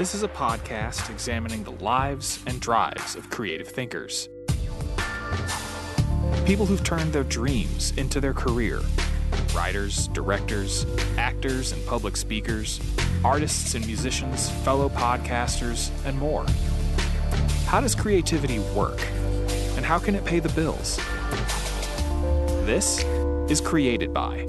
This is a podcast examining the lives and drives of creative thinkers. People who've turned their dreams into their career. Writers, directors, actors and public speakers, artists and musicians, fellow podcasters, and more. How does creativity work? And how can it pay the bills? This is Created By.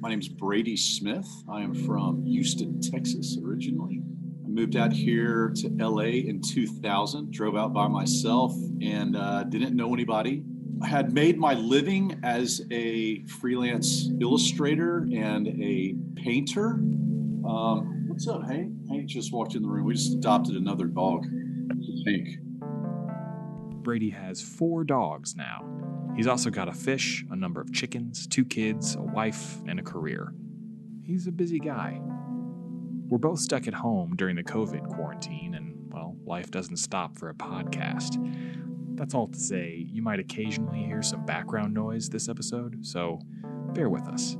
My name's Brady Smith. I am from Houston, Texas, originally. I moved out here to LA in 2000, drove out by myself, and didn't know anybody. I had made my living as a freelance illustrator and a painter. What's up, Hank? Hank just walked in the room. We just adopted another dog, Hank. Brady has 4 dogs now. He's also got a fish, a number of chickens, 2 kids, a wife, and a career. He's a busy guy. We're both stuck at home during the COVID quarantine, and, well, life doesn't stop for a podcast. That's all to say, you might occasionally hear some background noise this episode, so bear with us.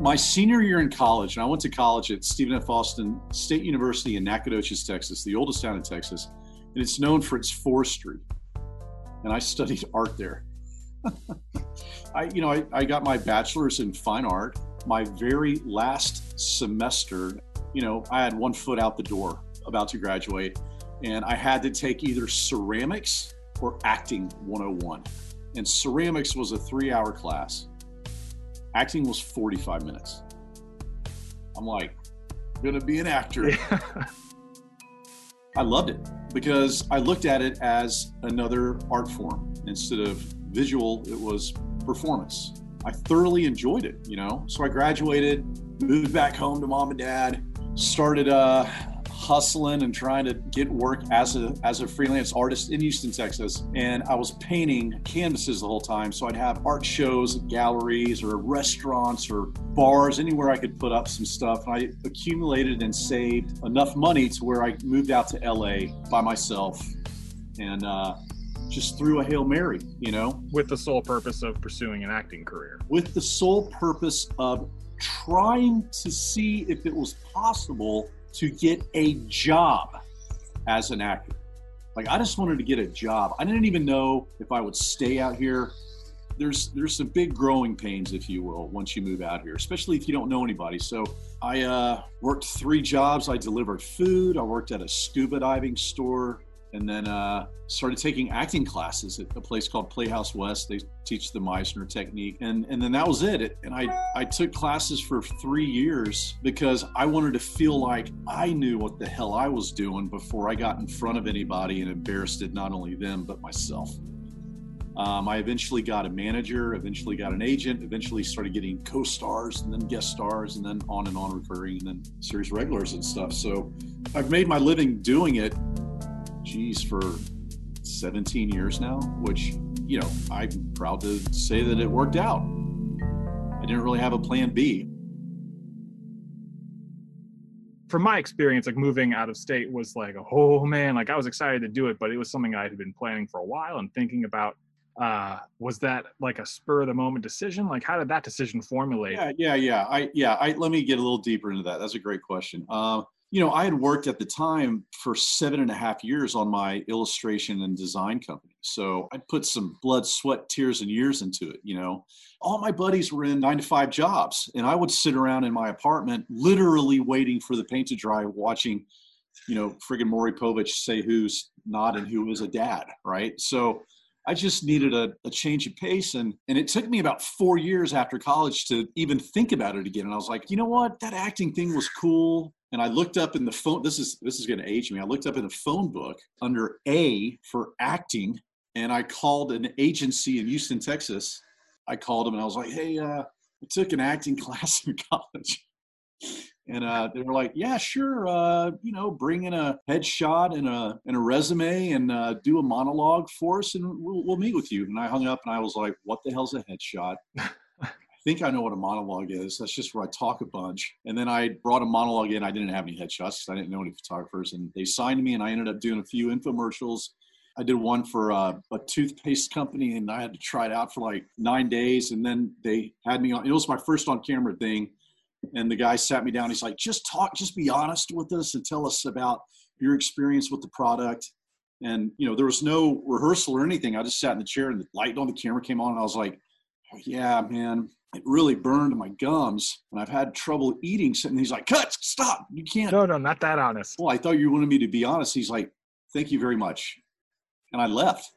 My senior year in college, and I went to college at Stephen F. Austin State University in Nacogdoches, Texas, the oldest town in Texas, and it's known for its forestry. And I studied art there. I got my bachelor's in fine art. My very last semester, I had one foot out the door, about to graduate, and I had to take either ceramics or acting 101. And ceramics was a 3-hour class. Acting was 45 minutes. I'm like, I'm gonna be an actor. Yeah. I loved it because I looked at it as another art form. Instead of visual, it was performance. I thoroughly enjoyed it, So I graduated, moved back home to mom and dad, started hustling and trying to get work as a freelance artist in Houston, Texas. And I was painting canvases the whole time. So I'd have art shows at galleries or restaurants or bars, anywhere I could put up some stuff. And I accumulated and saved enough money to where I moved out to LA by myself and just threw a Hail Mary, With the sole purpose of pursuing an acting career. With the sole purpose of trying to see if it was possible to get a job as an actor. Like, I just wanted to get a job. I didn't even know if I would stay out here. There's some big growing pains, if you will, once you move out here, especially if you don't know anybody. So I worked 3 jobs. I delivered food. I worked at a scuba diving store, and then started taking acting classes at a place called Playhouse West. They teach the Meisner technique. And then that was it. And I took classes for 3 years because I wanted to feel like I knew what the hell I was doing before I got in front of anybody and embarrassed it, not only them, but myself. I eventually got a manager, eventually got an agent, eventually started getting co-stars and then guest stars and then on and on recurring and then series regulars and stuff. So I've made my living doing it. Geez, for 17 years now, which, I'm proud to say that it worked out. I didn't really have a plan B. From my experience, moving out of state was I was excited to do it, but it was something I had been planning for a while and thinking about. Was that a spur of the moment decision? How did that decision formulate? Let me get a little deeper into that. That's a great question. I had worked at the time for 7.5 years on my illustration and design company. So I'd put some blood, sweat, tears, and years into it, All my buddies were in 9-to-5 jobs, and I would sit around in my apartment literally waiting for the paint to dry, watching, friggin' Maury Povich say who's not and who is a dad, right? So I just needed a change of pace. And it took me about 4 years after college to even think about it again. And I was like, that acting thing was cool. And I looked up in the phone, this is going to age me. I looked up in the phone book under A for acting, and I called an agency in Houston, Texas. I called them and I was like, hey, I took an acting class in college. And they were like, yeah, sure. Bring in a headshot and a resume and do a monologue for us and we'll meet with you. And I hung up and I was like, what the hell's a headshot? I think I know what a monologue is. That's just where I talk a bunch. And then I brought a monologue in. I didn't have any headshots because I didn't know any photographers. And they signed me, and I ended up doing a few infomercials. I did one for a toothpaste company, and I had to try it out for like 9 days. And then they had me on. It was my first on-camera thing. And the guy sat me down. He's like, just be honest with us and tell us about your experience with the product. And, you know, there was no rehearsal or anything. I just sat in the chair and the light on the camera came on. And I was like, oh, yeah, man, it really burned my gums. And I've had trouble eating. And he's like, cut, stop. You can't. No, not that honest. Well, I thought you wanted me to be honest. He's like, thank you very much. And I left.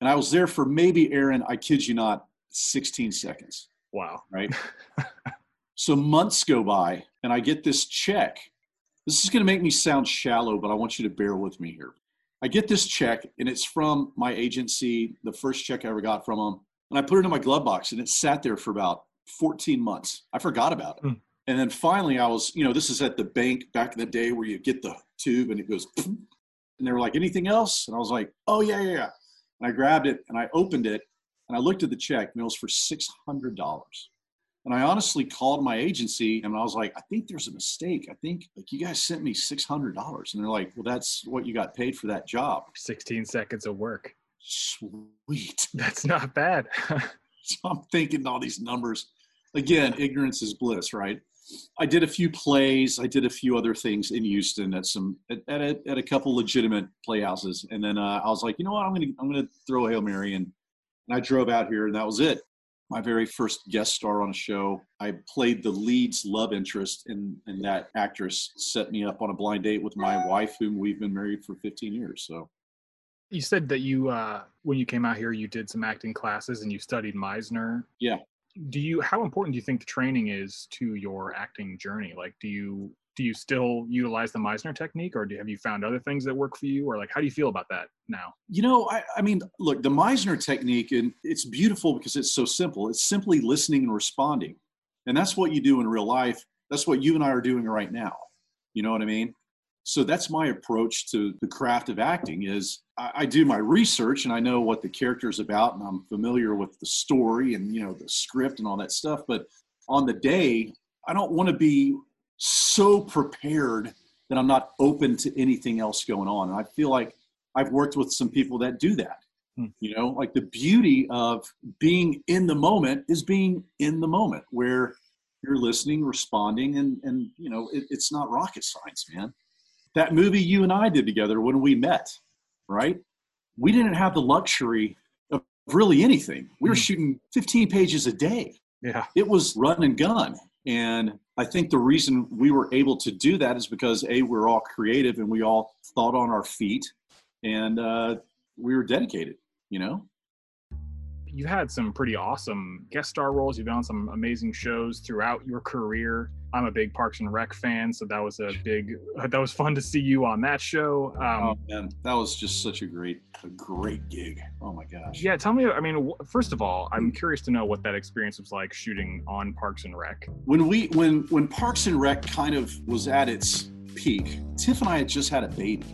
And I was there for maybe, Aaron, I kid you not, 16 seconds. Wow. Right? So months go by, and I get this check. This is going to make me sound shallow, but I want you to bear with me here. I get this check, and it's from my agency, the first check I ever got from them. And I put it in my glove box, and it sat there for about 14 months. I forgot about it. And then finally, I was, you know, this is at the bank back in the day where you get the tube, and it goes, and they were like, anything else? And I was like, oh, yeah. And I grabbed it, and I opened it, and I looked at the check, and it was for $600. And I honestly called my agency and I was like, I think there's a mistake. I think like you guys sent me $600. And they're like, well, that's what you got paid for that job. 16 seconds of work. Sweet. That's not bad. So I'm thinking all these numbers. Again, ignorance is bliss, right? I did a few plays. I did a few other things in Houston at a couple legitimate playhouses. And then I was like, you know what? I'm going to throw Hail Mary in. And I drove out here and that was it. My very first guest star on a show, I played the lead's love interest, and that actress set me up on a blind date with my wife, whom we've been married for 15 years. So, you said that you, when you came out here, you did some acting classes and you studied Meisner. Yeah. How important do you think the training is to your acting journey? Like, do you still utilize the Meisner technique, or have you found other things that work for you, or like how do you feel about that now? You know, I mean, look, the Meisner technique, and it's beautiful because it's so simple. It's simply listening and responding. And that's what you do in real life. That's what you and I are doing right now. You know what I mean? So that's my approach to the craft of acting is I do my research and I know what the character is about and I'm familiar with the story and, you know, the script and all that stuff. But on the day, I don't want to be so prepared that I'm not open to anything else going on. And I feel like I've worked with some people that do that. You know, like the beauty of being in the moment is being in the moment where you're listening, responding, and you know, it's not rocket science, man. That movie you and I did together when we met, right? We didn't have the luxury of really anything. We were shooting 15 pages a day. Yeah. It was run and gun. And I think the reason we were able to do that is because, A, we're all creative and we all thought on our feet and we were dedicated, you know? You've had some pretty awesome guest star roles. You've been on some amazing shows throughout your career. I'm a big Parks and Rec fan, so that was fun to see you on that show. Oh, man, that was just such a great gig. Oh my gosh. Yeah, tell me, I mean, first of all, I'm curious to know what that experience was like shooting on Parks and Rec. When Parks and Rec kind of was at its peak, Tiff and I had just had a baby.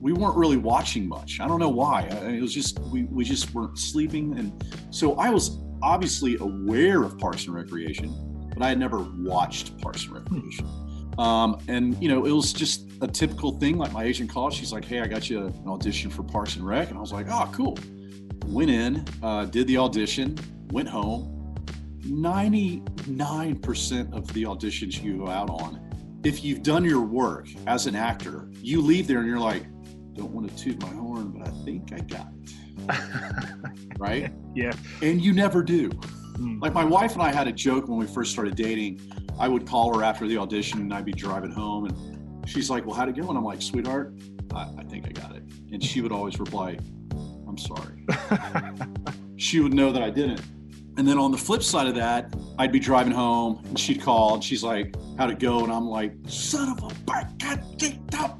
We weren't really watching much. I don't know why. It was just, we just weren't sleeping. And so I was obviously aware of Parks and Recreation, but I had never watched Parks and Recreation. And, you know, it was just a typical thing. Like my agent called, she's like, hey, I got you an audition for Parks and Rec. And I was like, oh, cool. Went in, did the audition, went home. 99% of the auditions you go out on, if you've done your work as an actor, you leave there and you're like, don't want to toot my horn, but I think I got it. Right? Yeah. And you never do. Like my wife and I had a joke when we first started dating. I would call her after the audition and I'd be driving home and she's like, well, how'd it go? And I'm like, sweetheart, I think I got it. And she would always reply, I'm sorry. She would know that I didn't. And then on the flip side of that, I'd be driving home and she'd call and she's like, how'd it go? And I'm like, son of a bitch, God, get up,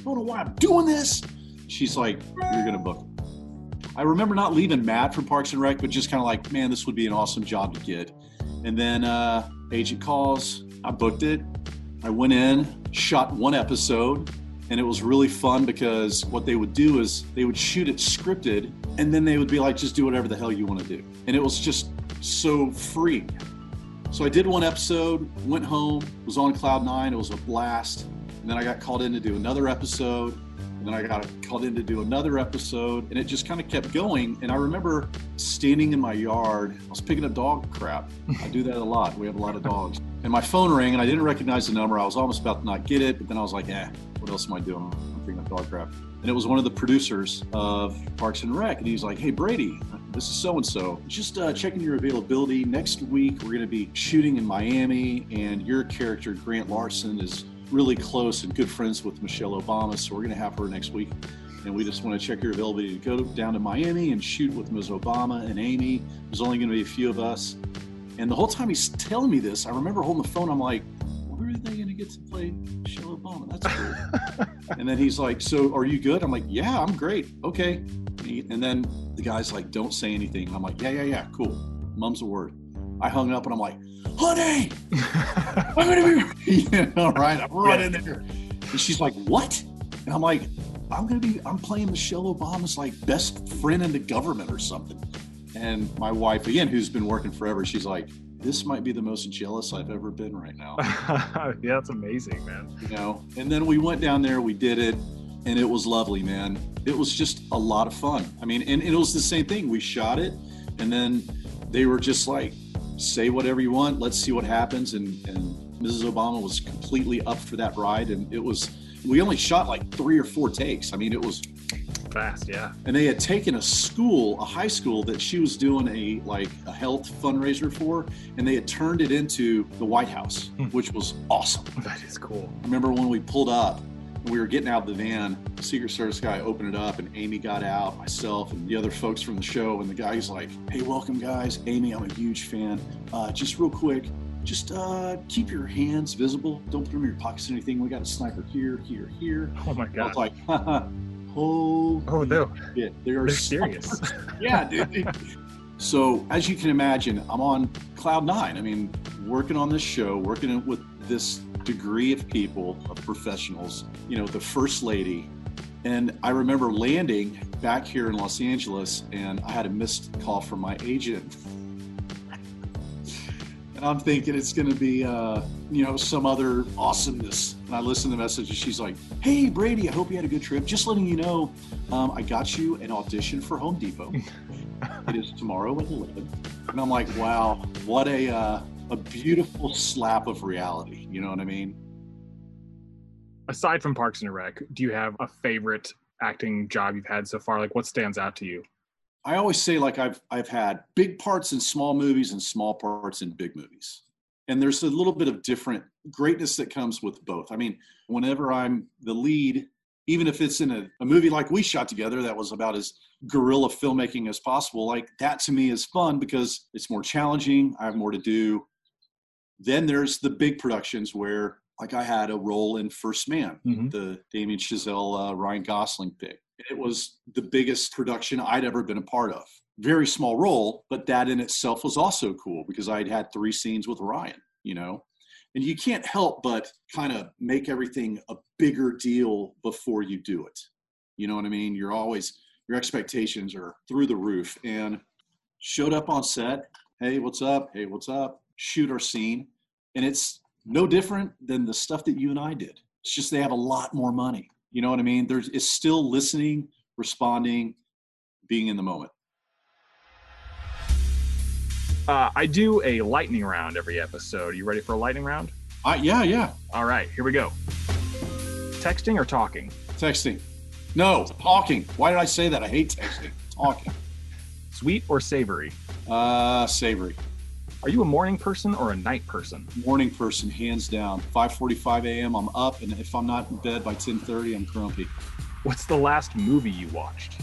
I don't know why I'm doing this. She's like, you're going to book it. I remember not leaving mad from Parks and Rec, but just kind of like, man, this would be an awesome job to get. And then agent calls, I booked it. I went in, shot one episode. And it was really fun because what they would do is they would shoot it scripted and then they would be like, just do whatever the hell you want to do. And it was just so free. So I did one episode, went home, was on cloud nine. It was a blast. And then I got called in to do another episode. And then I got called in to do another episode, and it just kind of kept going. And I remember standing in my yard, I was picking up dog crap. I do that a lot. We have a lot of dogs. And my phone rang, and I didn't recognize the number. I was almost about to not get it, but then I was like, what else am I doing? I'm picking up dog crap. And it was one of the producers of Parks and Rec, and he's like, hey, Brady, this is so-and-so. Just checking your availability. Next week, we're going to be shooting in Miami, and your character, Grant Larson, is really close and good friends with Michelle Obama, so we're going to have her next week. And we just want to check your availability to go down to Miami and shoot with Ms. Obama and Amy. There's only going to be a few of us. And the whole time he's telling me this, I remember holding the phone, I'm like, where are they going to get to play Michelle Obama? That's cool. And then he's like, so are you good? I'm like, yeah, I'm great. Okay. And then the guy's like, don't say anything. I'm like, yeah, cool. Mum's a word. I hung up and I'm like, honey, I'm going to be, right? I'm right in there. And she's like, what? And I'm like, I'm playing Michelle Obama's like best friend in the government or something. And my wife, again, who's been working forever, she's like, this might be the most jealous I've ever been right now. Yeah, that's amazing, man. And then we went down there, we did it, and it was lovely, man. It was just a lot of fun. I mean, and it was the same thing. We shot it, and then they were just like, say whatever you want, let's see what happens. And Mrs. Obama was completely up for that ride. And it was, we only shot like 3 or 4 takes. I mean, it was fast, yeah. And they had taken a high school that she was doing a health fundraiser for, and they had turned it into the White House, which was awesome. That is cool. I remember when we pulled up, we were getting out of the van, the Secret Service guy opened it up, and Amy got out, myself, and the other folks from the show, and the guy's like, hey, welcome, guys. Amy, I'm a huge fan. Just real quick, keep your hands visible. Don't put them in your pockets or anything. We got a sniper here, here, here. Oh, my God. I was like, oh, no. Shit. They're serious. Yeah, dude. So, as you can imagine, I'm on cloud 9. I mean, working on this show, working with this degree of people, of professionals, the first lady. And I remember landing back here in Los Angeles, and I had a missed call from my agent. And I'm thinking it's going to be, some other awesomeness. And I listened to the message, and she's like, hey, Brady, I hope you had a good trip. Just letting you know, I got you an audition for Home Depot. It is tomorrow at 11. And I'm like, wow, what a beautiful slap of reality. You know what I mean? Aside from Parks and Rec, do you have a favorite acting job you've had so far? Like, what stands out to you? I always say, like, I've had big parts in small movies and small parts in big movies. And there's a little bit of different greatness that comes with both. I mean, whenever I'm the lead, even if it's in a movie like we shot together that was about as guerrilla filmmaking as possible, like, that to me is fun because it's more challenging. I have more to do. Then there's the big productions where, like, I had a role in First Man, the Damien Chazelle, Ryan Gosling pick. It was the biggest production I'd ever been a part of. Very small role, but that in itself was also cool because I'd had 3 scenes with Ryan, And you can't help but kind of make everything a bigger deal before you do it. You know what I mean? Your expectations are through the roof. And showed up on set, hey, what's up? Hey, what's up? Shoot our scene. And it's no different than the stuff that you and I did. It's just they have a lot more money. You know what I mean? It's still listening, responding, being in the moment. I do a lightning round every episode. Are you ready for a lightning round? Yeah. All right, here we go. Texting or talking? Texting. No, talking. Why did I say that? I hate texting. Talking. Sweet or savory? Savory. Are you a morning person or a night person? Morning person, hands down. 5:45 a.m. I'm up, and if I'm not in bed by 10:30, I'm grumpy. What's the last movie you watched?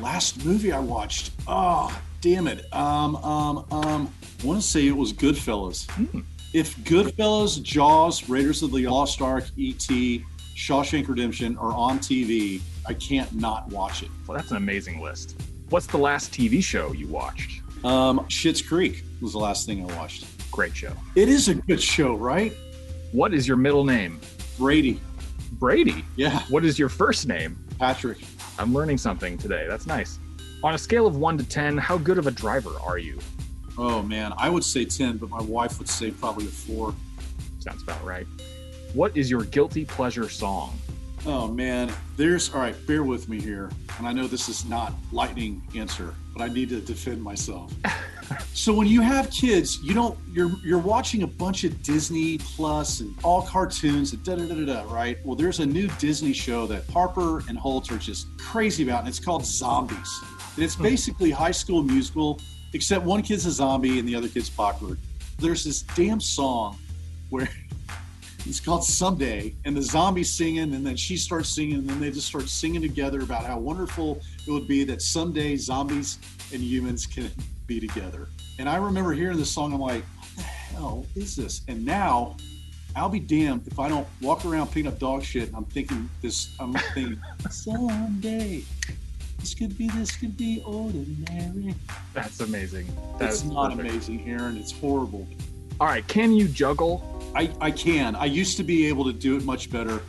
Last movie I watched? Oh, damn it. I want to say it was Goodfellas. If Goodfellas, Jaws, Raiders of the Lost Ark, E.T., Shawshank Redemption are on TV, I can't not watch it. Well, that's an amazing list. What's the last TV show you watched? Schitt's Creek was the last thing I watched. Great show. It is a good show, right? What is your middle name? Brady. Brady? Yeah. What is your first name? Patrick. I'm learning something today. That's nice. On a scale of 1 to 10, how good of a driver are you? Oh, man. I would say 10, but my wife would say probably a 4. Sounds about right. What is your guilty pleasure song? Oh man, all right, bear with me here. And I know this is not lightning answer, but I need to defend myself. So when you have kids, you're watching a bunch of Disney Plus and all cartoons and right? Well, there's a new Disney show that Harper and Holt are just crazy about, and it's called Zombies. And it's basically High School Musical, except one kid's a zombie and the other kid's awkward. There's this damn song where it's called Someday, and the zombie's singing, and then she starts singing, and then they just start singing together about how wonderful it would be that someday zombies and humans can be together. And I remember hearing this song, I'm like, what the hell is this? And now, I'll be damned if I don't walk around picking up dog shit, and I'm thinking, someday, this could be ordinary. That's amazing. That's not perfect. Amazing, Aaron, it's horrible. All right, can you juggle? I can. I used to be able to do it much better.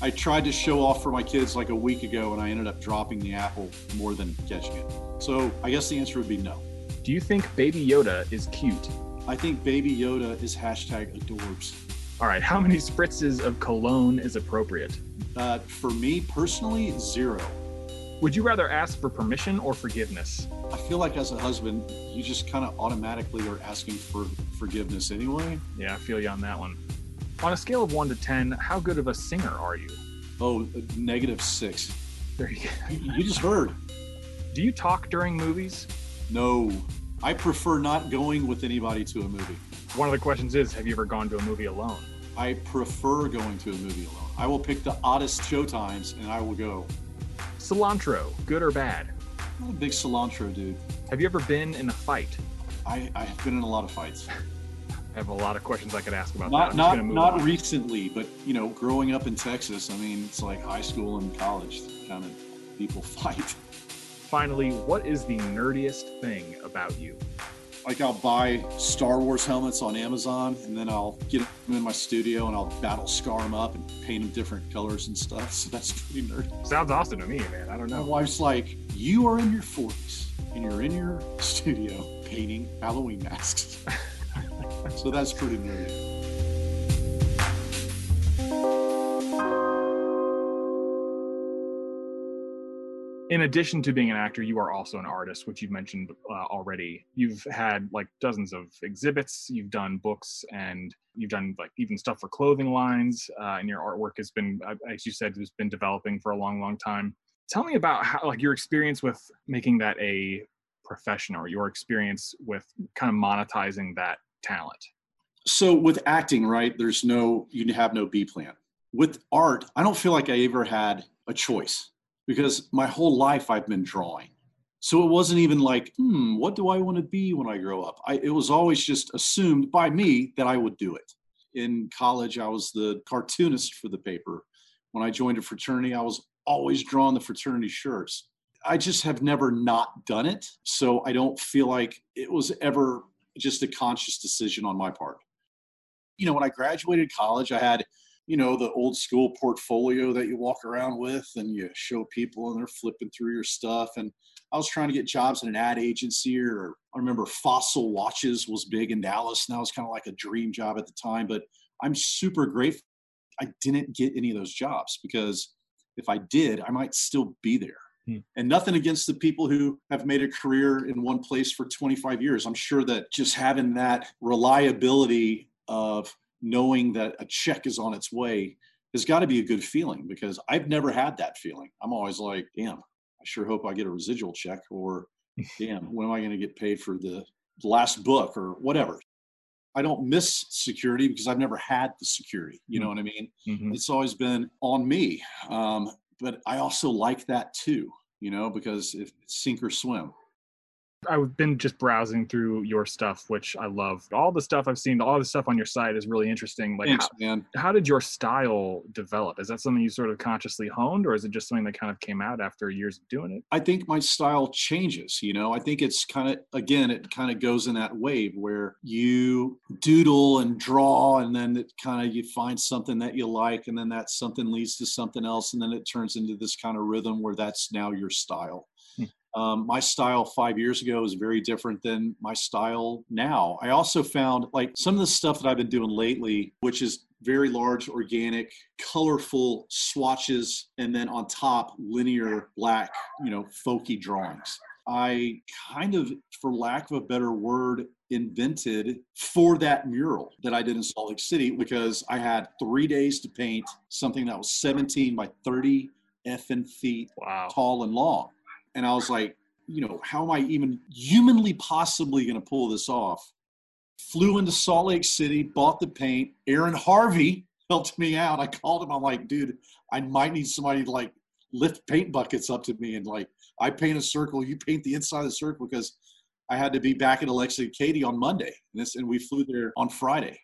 I tried to show off for my kids like a week ago, and I ended up dropping the apple more than catching it. So I guess the answer would be no. Do you think Baby Yoda is cute? I think Baby Yoda is #adorbs. All right, how many spritzes of cologne is appropriate? For me personally, 0. Would you rather ask for permission or forgiveness? I feel like as a husband, you just kind of automatically are asking for forgiveness anyway. Yeah, I feel you on that one. On a scale of 1 to 10, how good of a singer are you? Oh, -6. There you go. You just heard. Do you talk during movies? No, I prefer not going with anybody to a movie. One of the questions is, have you ever gone to a movie alone? I prefer going to a movie alone. I will pick the oddest showtimes and I will go. Cilantro, good or bad? I'm a big cilantro dude. Have you ever been in a fight? I've been in a lot of fights. I have a lot of questions I could ask about that. Not recently, but you know, growing up in Texas, I mean, it's like high school and college kind of people fight. Finally, what is the nerdiest thing about you? Like, I'll buy Star Wars helmets on Amazon, and then I'll get them in my studio, and I'll battle scar them up and paint them different colors and stuff. So that's pretty nerdy. Sounds awesome to me, man. I don't know. My wife's like, you are in your 40s, and you're in your studio painting Halloween masks. So that's pretty nerdy. In addition to being an actor, you are also an artist, which you've mentioned already. You've had like dozens of exhibits, you've done books, and you've done like even stuff for clothing lines, and your artwork has been, as you said, has been developing for a long, long time. Tell me about how, like, your experience with making that a profession, or your experience with kind of monetizing that talent. So with acting, right, you have no B plan. With art, I don't feel like I ever had a choice, because my whole life I've been drawing. So it wasn't even like, what do I want to be when I grow up? It was always just assumed by me that I would do it. In college, I was the cartoonist for the paper. When I joined a fraternity, I was always drawing the fraternity shirts. I just have never not done it. So I don't feel like it was ever just a conscious decision on my part. You know, when I graduated college, I had the old school portfolio that you walk around with and you show people and they're flipping through your stuff. And I was trying to get jobs in an ad agency, or I remember Fossil Watches was big in Dallas, and that was kind of like a dream job at the time. But I'm super grateful I didn't get any of those jobs, because if I did, I might still be there. And nothing against the people who have made a career in one place for 25 years. I'm sure that just having that reliability of knowing that a check is on its way has got to be a good feeling, because I've never had that feeling. I'm always like, damn, I sure hope I get a residual check, or damn, when am I going to get paid for the last book or whatever? I don't miss security because I've never had the security. You know what I mean? Mm-hmm. It's always been on me. But I also like that too, because it's sink or swim. I've been just browsing through your stuff, which I love. All the stuff I've seen, all the stuff on your site is really interesting. Like, thanks, man. How did your style develop? Is that something you sort of consciously honed, or is it just something that kind of came out after years of doing it? I think my style changes, I think it's kind of, again, it kind of goes in that wave where you doodle and draw, and then it kind of, you find something that you like, and then that something leads to something else, and then it turns into this kind of rhythm where that's now your style. My style 5 years ago is very different than my style now. I also found like some of the stuff that I've been doing lately, which is very large, organic, colorful swatches, and then on top, linear black, folky drawings. I kind of, for lack of a better word, invented for that mural that I did in Salt Lake City, because I had 3 days to paint something that was 17 by 30 effing feet tall and long. And I was like, how am I even humanly possibly going to pull this off? Flew into Salt Lake City, bought the paint. Aaron Harvey helped me out. I called him. I'm like, dude, I might need somebody to lift paint buckets up to me. And I paint a circle, you paint the inside of the circle, because I had to be back at Alexa and Katie on Monday. And we flew there on Friday.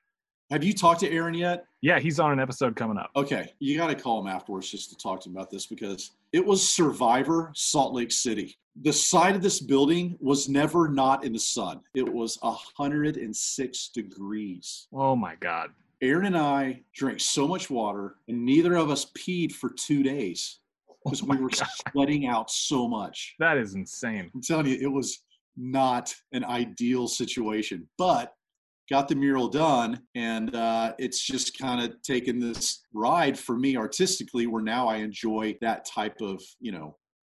Have you talked to Aaron yet? Yeah, he's on an episode coming up. Okay. You got to call him afterwards just to talk to him about this, because it was Survivor Salt Lake City. The side of this building was never not in the sun. It was 106 degrees. Oh, my God. Aaron and I drank so much water, and neither of us peed for 2 days because we were sweating out so much. That is insane. I'm telling you, it was not an ideal situation, but got the mural done, and it's just kind of taken this ride for me artistically, where now I enjoy that type of,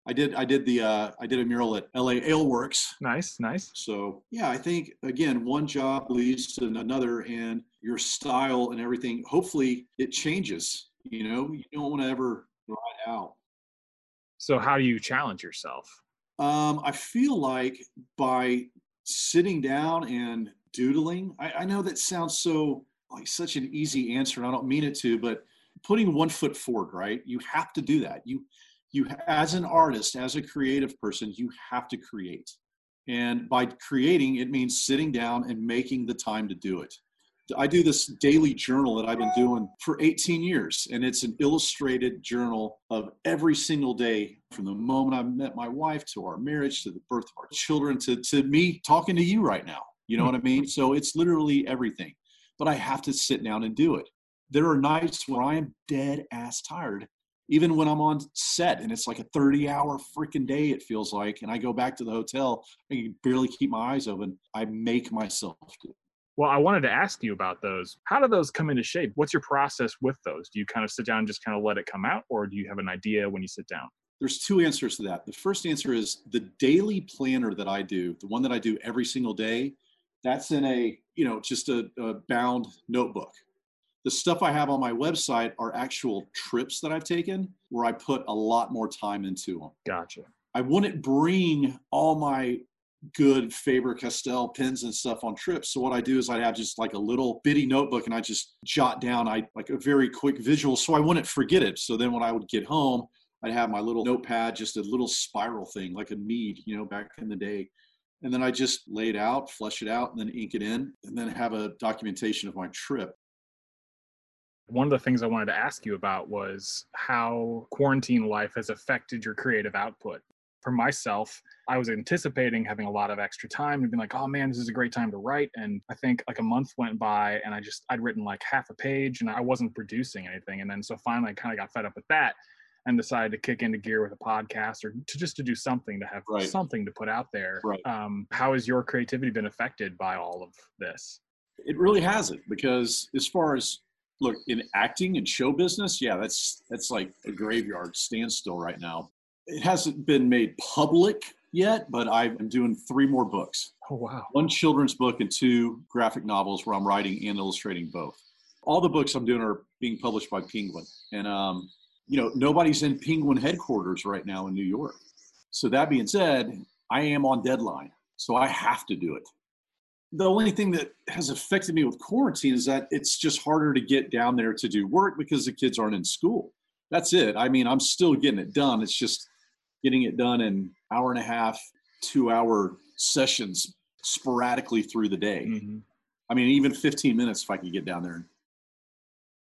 I did a mural at LA Aleworks. Nice. So yeah, I think again, one job leads to another, and your style and everything, hopefully it changes, you don't want to ever ride out. So how do you challenge yourself? I feel like by sitting down and doodling, I know that sounds so such an easy answer, and I don't mean it to, but putting one foot forward, right? You have to do that. You as an artist, as a creative person, you have to create. And by creating, it means sitting down and making the time to do it. I do this daily journal that I've been doing for 18 years, and it's an illustrated journal of every single day, from the moment I met my wife to our marriage, to the birth of our children, to me talking to you right now. You know what I mean? So it's literally everything, but I have to sit down and do it. There are nights where I am dead ass tired, even when I'm on set, and it's like a 30-hour freaking day, it feels like, and I go back to the hotel, I can barely keep my eyes open. I make myself do it. Well, I wanted to ask you about those. How do those come into shape? What's your process with those? Do you kind of sit down and just kind of let it come out, or do you have an idea when you sit down? There's two answers to that. The first answer is the daily planner that I do, the one that I do every single day, that's in a, just a bound notebook. The stuff I have on my website are actual trips that I've taken where I put a lot more time into them. Gotcha. I wouldn't bring all my good Faber-Castell pens and stuff on trips. So what I do is I have just a little bitty notebook, and I just jot down a very quick visual so I wouldn't forget it. So then when I would get home, I'd have my little notepad, just a little spiral thing, like a mead, back in the day. And then I just lay it out, flesh it out, and then ink it in, and then have a documentation of my trip. One of the things I wanted to ask you about was how quarantine life has affected your creative output. For myself, I was anticipating having a lot of extra time and being like, oh man, this is a great time to write. And I think a month went by, and I'd written half a page, and I wasn't producing anything. And then so finally I kind of got fed up with that and decided to kick into gear with a podcast, or to do something, to have something to put out there. Right. How has your creativity been affected by all of this? It really hasn't, because as far as, look, in acting and show business, yeah, that's like a graveyard standstill right now. It hasn't been made public yet, but I'm doing 3 more books. Oh, wow. 1 children's book and 2 graphic novels where I'm writing and illustrating both. All the books I'm doing are being published by Penguin. And, nobody's in Penguin headquarters right now in New York. So that being said, I am on deadline, so I have to do it. The only thing that has affected me with quarantine is that it's just harder to get down there to do work because the kids aren't in school. That's it. I mean, I'm still getting it done. It's just getting it done in hour and a half, 2-hour sessions sporadically through the day. Mm-hmm. I mean, even 15 minutes if I could get down there.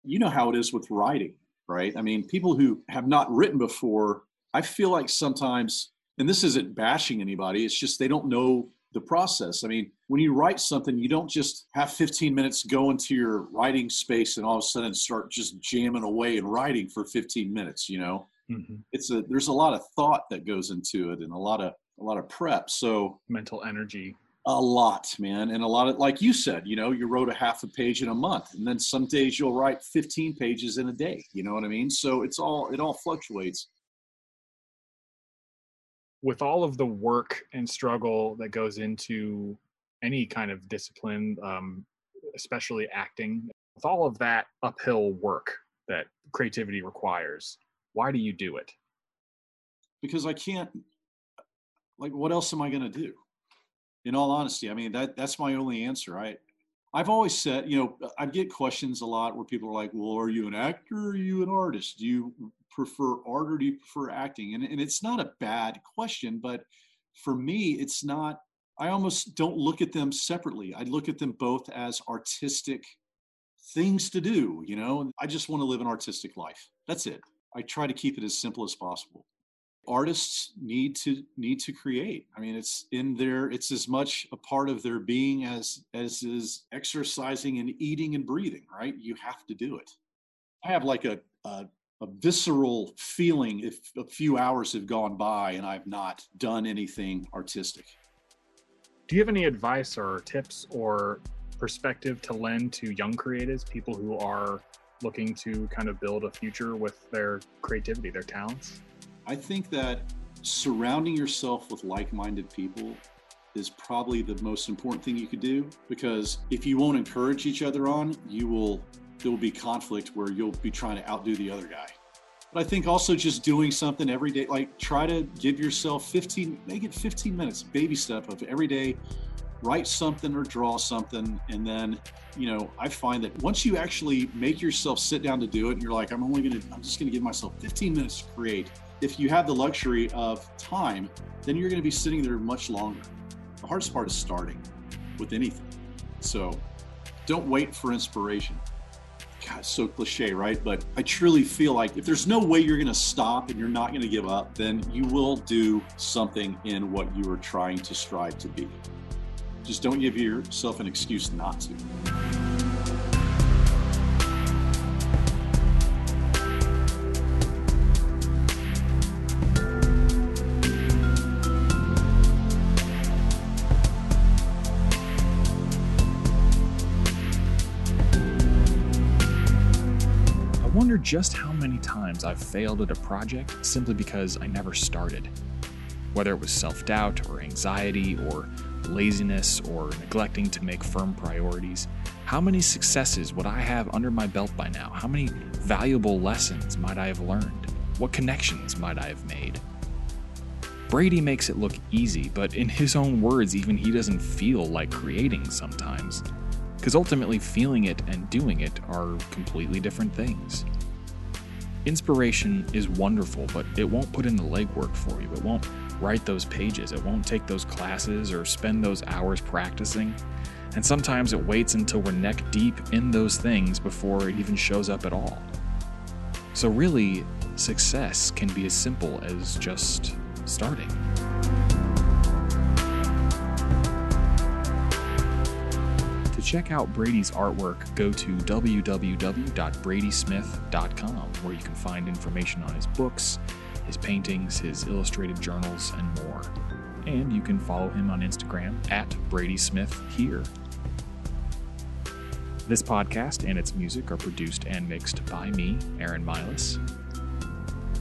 You know how it is with writing, right? I mean, people who have not written before, I feel like sometimes, and this isn't bashing anybody, it's just they don't know the process. I mean, when you write something, you don't just have 15 minutes go into your writing space and all of a sudden start just jamming away and writing for 15 minutes, Mm-hmm. There's a lot of thought that goes into it, and a lot of prep. So mental energy. A lot, man. And a lot of, like you said, you know, you wrote a half a page in a month, and then some days you'll write 15 pages in a day. You know what I mean? So it all fluctuates. With all of the work and struggle that goes into any kind of discipline, especially acting, with all of that uphill work that creativity requires, why do you do it? Because I can't, like, what else am I going to do? In all honesty, I mean, that's my only answer. I've always said, you know, I get questions a lot where people are like, well, are you an actor or are you an artist? Do you prefer art or do you prefer acting? And it's not a bad question, but for me, it's not, I almost don't look at them separately. I look at them both as artistic things to do, you know? I just want to live an artistic life. That's it. I try to keep it as simple as possible. Artists need to create. I mean, it's as much a part of their being as is exercising and eating and breathing, right? You have to do it. I have like a visceral feeling if a few hours have gone by and I've not done anything artistic. Do you have any advice or tips or perspective to lend to young creatives, people who are looking to kind of build a future with their creativity, their talents? I think that surrounding yourself with like-minded people is probably the most important thing you could do, because if you won't encourage each other on, there will be conflict where you'll be trying to outdo the other guy. But I think also just doing something every day, like try to give yourself 15 minutes, baby step of every day, write something or draw something. And then, you know, I find that once you actually make yourself sit down to do it and you're like, I'm just gonna give myself 15 minutes to create. If you have the luxury of time, then you're going to be sitting there much longer. The hardest part is starting with anything. So don't wait for inspiration. God, it's so cliche, right? But I truly feel like if there's no way you're going to stop and you're not going to give up, then you will do something in what you are trying to strive to be. Just don't give yourself an excuse not to. Just how many times I've failed at a project simply because I never started. Whether it was self-doubt or anxiety or laziness or neglecting to make firm priorities, how many successes would I have under my belt by now? How many valuable lessons might I have learned? What connections might I have made? Brady makes it look easy, but in his own words, even he doesn't feel like creating sometimes, because ultimately feeling it and doing it are completely different things. Inspiration is wonderful, but it won't put in the legwork for you. It won't write those pages. It won't take those classes or spend those hours practicing. And sometimes it waits until we're neck deep in those things before it even shows up at all. So really, success can be as simple as just starting. To check out Brady's artwork, go to www.bradysmith.com, where you can find information on his books, his paintings, his illustrated journals, and more. And you can follow him on Instagram @BradySmithHere. This podcast and its music are produced and mixed by me, Aaron Miles.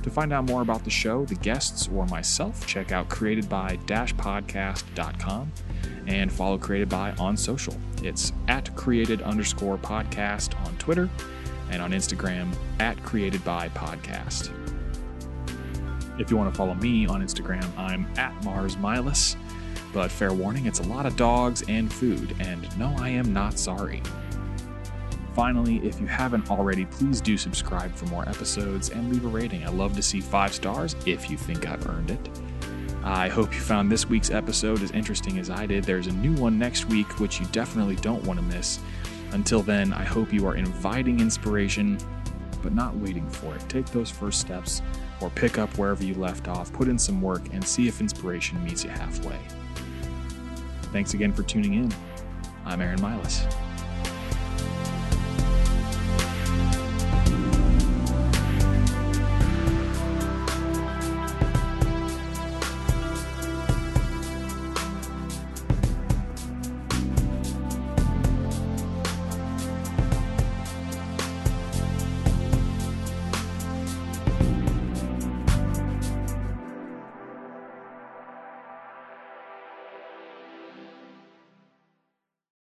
To find out more about the show, the guests, or myself, check out createdby-podcast.com. And follow Created By on social. It's @created_podcast on Twitter and on Instagram @createdbypodcast. If you want to follow me on Instagram, I'm @MarsMilas, but fair warning, it's a lot of dogs and food, and no, I am not sorry. Finally, if you haven't already, please do subscribe for more episodes and leave a rating. I love to see 5 stars if you think I've earned it. I hope you found this week's episode as interesting as I did. There's a new one next week, which you definitely don't want to miss. Until then, I hope you are inviting inspiration, but not waiting for it. Take those first steps or pick up wherever you left off, put in some work, and see if inspiration meets you halfway. Thanks again for tuning in. I'm Aaron Miles.